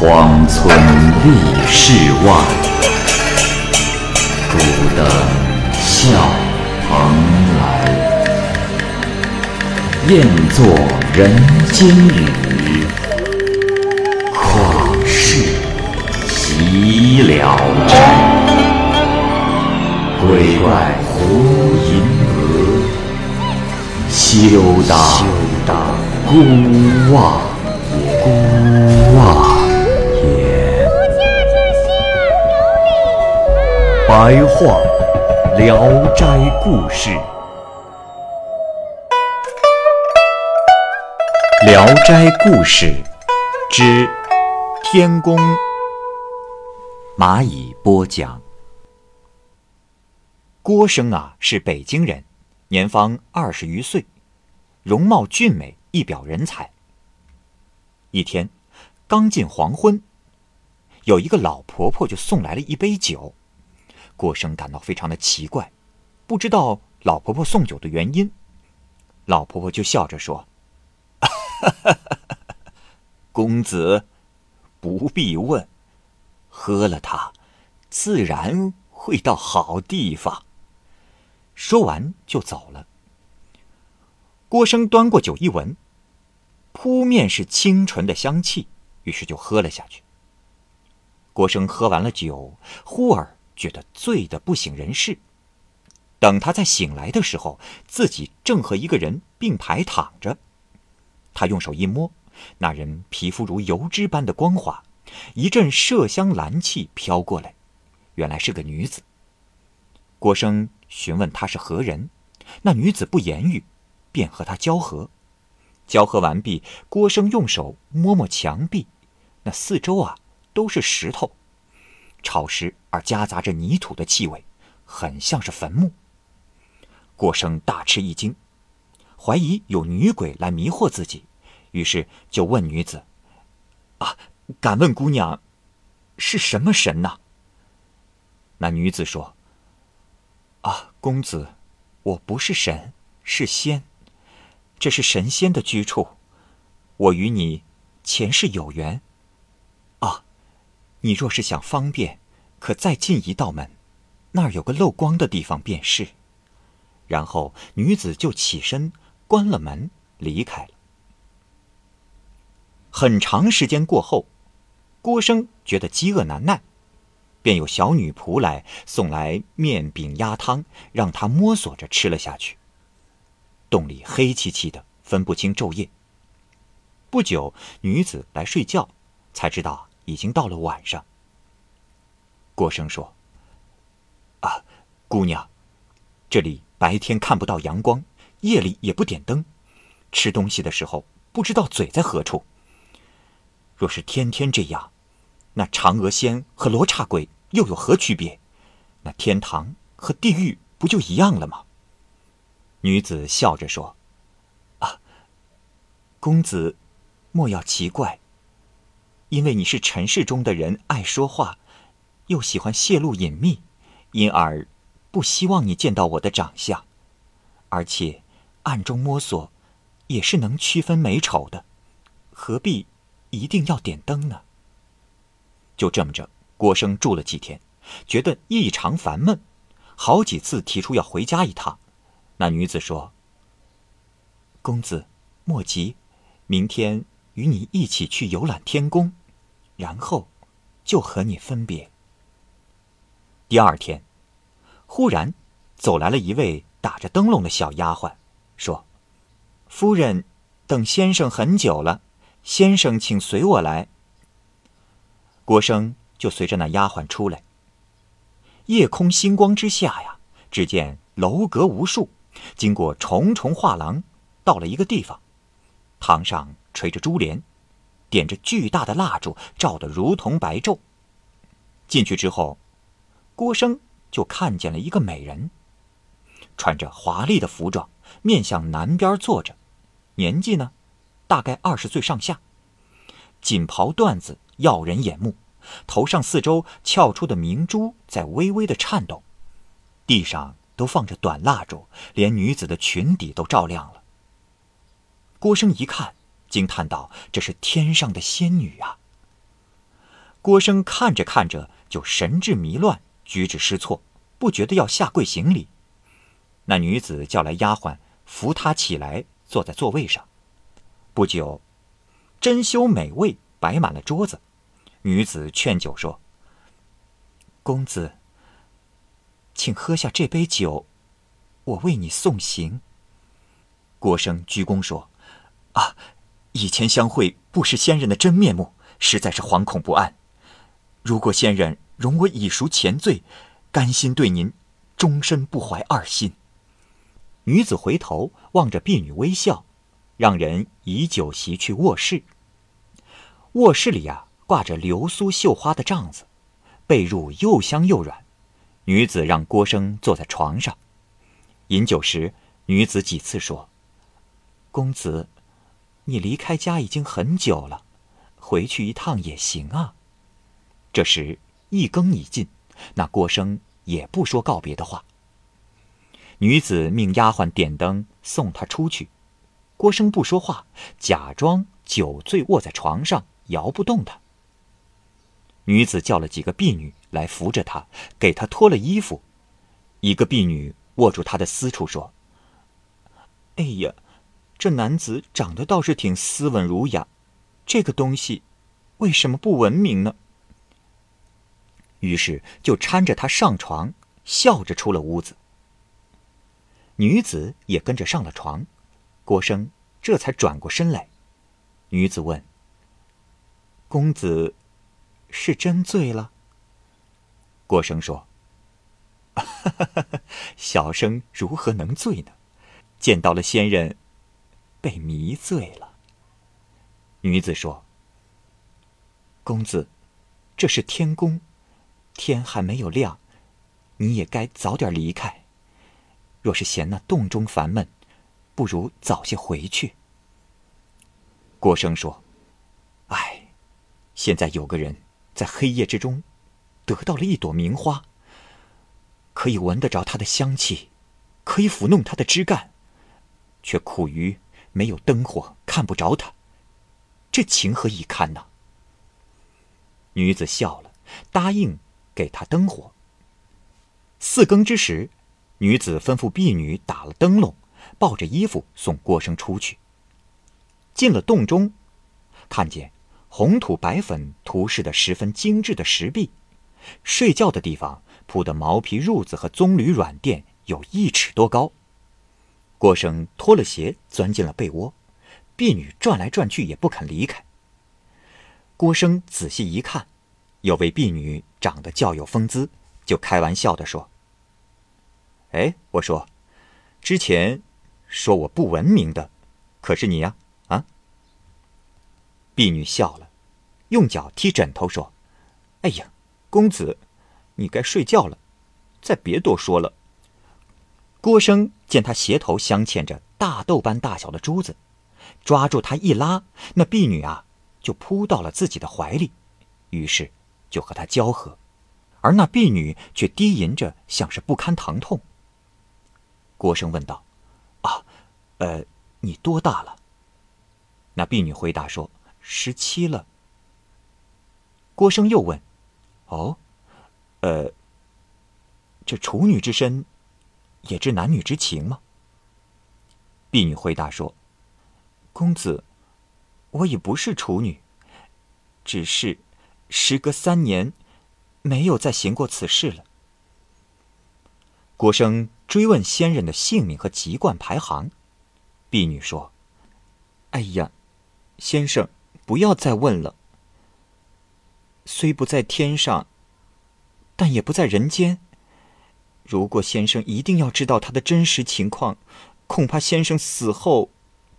荒村立世外，古灯笑蓬莱。雁作人间语，旷世岂了斋。鬼怪胡银娥，休当孤望也。白话聊斋故事，《聊斋故事》之天宫，蚂蚁播讲。郭生是北京人，年方20余岁，容貌俊美，一表人才。一天刚近黄昏，有一个老婆婆就送来了一杯酒。郭生感到非常的奇怪，不知道老婆婆送酒的原因。老婆婆就笑着说：公子不必问，喝了它自然会到好地方。说完就走了。郭生端过酒一闻，扑面是清纯的香气，于是就喝了下去。郭生喝完了酒，忽而觉得醉得不省人事。等他再醒来的时候，自己正和一个人并排躺着。他用手一摸，那人皮肤如油脂般的光滑，一阵麝香兰气飘过来，原来是个女子。郭生询问她是何人，那女子不言语，便和他交合。交合完毕，郭生用手摸摸墙壁，那四周都是石头，潮湿而夹杂着泥土的气味，很像是坟墓。郭生大吃一惊，怀疑有女鬼来迷惑自己，于是就问女子：敢问姑娘是什么神呢？那女子说：公子，我不是神，是仙，这是神仙的居处，我与你前世有缘。你若是想方便，可再进一道门，那儿有个漏光的地方便是。然后女子就起身关了门离开了。很长时间过后，郭生觉得饥饿难耐，便有小女仆来送来面饼鸭汤，让他摸索着吃了下去。洞里黑漆漆的，分不清昼夜。不久女子来睡觉，才知道已经到了晚上。郭生说：姑娘，这里白天看不到阳光，夜里也不点灯，吃东西的时候不知道嘴在何处。若是天天这样，那嫦娥仙和罗刹鬼又有何区别？那天堂和地狱不就一样了吗？女子笑着说：公子莫要奇怪，因为你是尘世中的人，爱说话，又喜欢泄露隐秘，因而不希望你见到我的长相，而且暗中摸索也是能区分美丑的，何必一定要点灯呢？就这么着，郭生住了几天，觉得异常烦闷，好几次提出要回家一趟。那女子说：公子莫急，明天与你一起去游览天宫，然后就和你分别。第二天，忽然走来了一位打着灯笼的小丫鬟，说：夫人等先生很久了，先生请随我来。郭生就随着那丫鬟出来。夜空星光之下呀，只见楼阁无数，经过重重画廊，到了一个地方，堂上垂着珠帘，点着巨大的蜡烛，照得如同白昼。进去之后，郭生就看见了一个美人，穿着华丽的服装，面向南边坐着，年纪呢大概20岁上下，锦袍缎子耀人眼目，头上四周翘出的明珠在微微的颤动，地上都放着短蜡烛，连女子的裙底都照亮了。郭生一看，惊叹道：这是天上的仙女啊！郭生看着看着就神志迷乱，举止失措，不觉得要下跪行礼。那女子叫来丫鬟扶他起来，坐在座位上。不久，珍馐美味摆满了桌子。女子劝酒说：“公子，请喝下这杯酒，我为你送行。”郭生鞠躬说：“啊，以前相会不识仙人的真面目，实在是惶恐不安。如果仙人容我以赎前罪，甘心对您终身不怀二心。”女子回头望着婢女微笑，让人以酒席去卧室。卧室里啊，挂着流苏绣花的帐子，被褥又香又软。女子让郭生坐在床上。饮酒时，女子几次说：“公子，你离开家已经很久了，回去一趟也行啊。”这时一更已尽，那郭生也不说告别的话。女子命丫鬟点灯送他出去。郭生不说话，假装酒醉卧在床上，摇不动他。女子叫了几个婢女来扶着他，给他脱了衣服。一个婢女握住他的私处说：“哎呀，这男子长得倒是挺斯文儒雅，这个东西为什么不文明呢？”于是就搀着他上床，笑着出了屋子。女子也跟着上了床，郭生这才转过身来。女子问：“公子是真醉了？”郭生说：“小生如何能醉呢？见到了仙人，被迷醉了。”女子说：“公子，这是天宫，天还没有亮，你也该早点离开。若是嫌那洞中烦闷，不如早些回去。”郭生说：“哎，现在有个人在黑夜之中得到了一朵名花，可以闻得着它的香气，可以抚弄它的枝干，却苦于没有灯火，看不着它，这情何以堪呢？”女子笑了，答应给他灯火。四更之时，女子吩咐婢女打了灯笼，抱着衣服送郭生出去。进了洞中，看见红土白粉涂饰的十分精致的石壁，睡觉的地方铺的毛皮褥子和棕榈软垫有1尺多高。郭生脱了鞋钻进了被窝，婢女转来转去也不肯离开。郭生仔细一看，有位婢女长得较有风姿，就开玩笑地说：“哎，我说，之前说我不文明的，可是你呀，啊？”婢女笑了，用脚踢枕头说：“哎呀，公子，你该睡觉了，再别多说了。”郭生见他鞋头镶嵌着大豆般大小的珠子，抓住他一拉，那婢女啊就扑到了自己的怀里，于是就和他交合，而那婢女却低吟着，像是不堪疼痛。郭生问道：“啊，你多大了？”那婢女回答说：“17了。”郭生又问：“哦，这处女之身，也知男女之情吗？”婢女回答说：“公子，我也不是处女，只是时隔3年，没有再行过此事了。”郭生追问仙人的姓名和籍贯排行，婢女说：“哎呀，先生，不要再问了。虽不在天上，但也不在人间。如果先生一定要知道他的真实情况，恐怕先生死后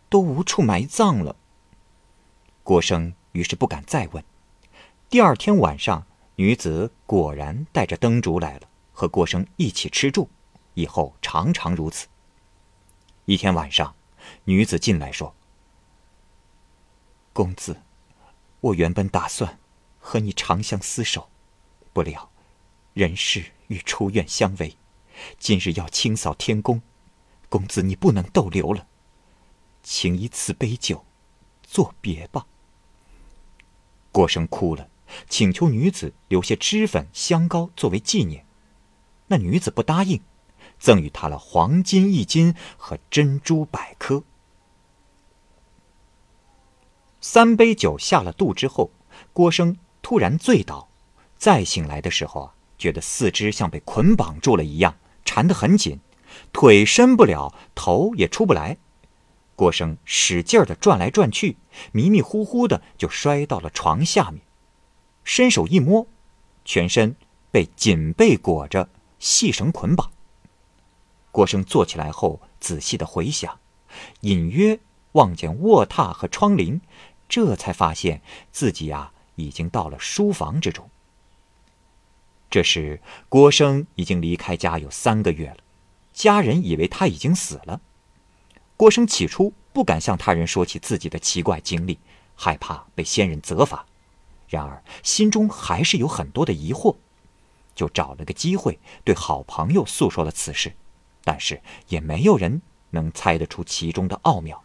都无处埋葬了。”郭生于是不敢再问。第二天晚上，女子果然带着灯烛来了，和郭生一起吃住，以后常常如此。一天晚上，女子进来说：“公子，我原本打算和你长相厮守，不料人事与出院相违，今日要清扫天宫，公子你不能逗留了，请以此杯酒作别吧。”郭生哭了，请求女子留下脂粉香膏作为纪念。那女子不答应，赠予他了黄金1斤和珍珠100颗。3杯酒下了肚之后，郭生突然醉倒，再醒来的时候啊，觉得4肢像被捆绑住了一样，缠得很紧，腿伸不了，头也出不来。郭生使劲地转来转去，迷迷糊糊的就摔到了床下面，伸手一摸，全身被紧被裹着，细绳捆绑。郭生坐起来后，仔细的回想，隐约望见卧榻和窗棂，这才发现自己已经到了书房之中。这时郭生已经离开家有3个月了，家人以为他已经死了。郭生起初不敢向他人说起自己的奇怪经历，害怕被先人责罚，然而心中还是有很多的疑惑，就找了个机会对好朋友诉说了此事，但是也没有人能猜得出其中的奥妙。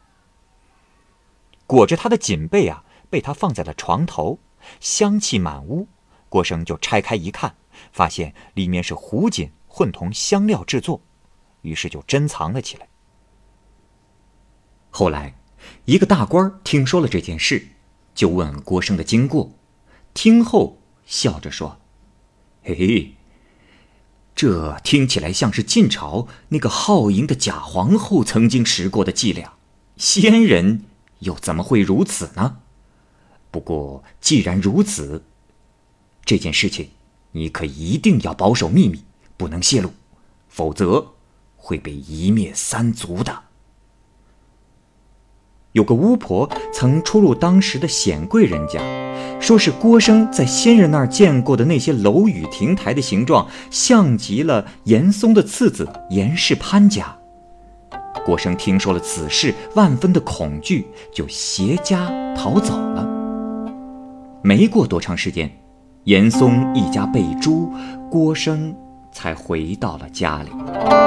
裹着他的锦被被他放在了床头，香气满屋。郭生就拆开一看，发现里面是胡锦混同香料制作，于是就珍藏了起来。后来一个大官听说了这件事，就问郭生的经过，听后笑着说：“嘿，这听起来像是晋朝那个好淫的假皇后曾经使过的伎俩，仙人又怎么会如此呢？不过既然如此，这件事情你可一定要保守秘密，不能泄露，否则会被一灭3族的。”有个巫婆曾出入当时的显贵人家，说是郭生在仙人那儿见过的那些楼宇亭台的形状，像极了严嵩的次子严世蕃家。郭生听说了此事，万分的恐惧，就携家逃走了。没过多长时间，严嵩一家被诛，郭生才回到了家里。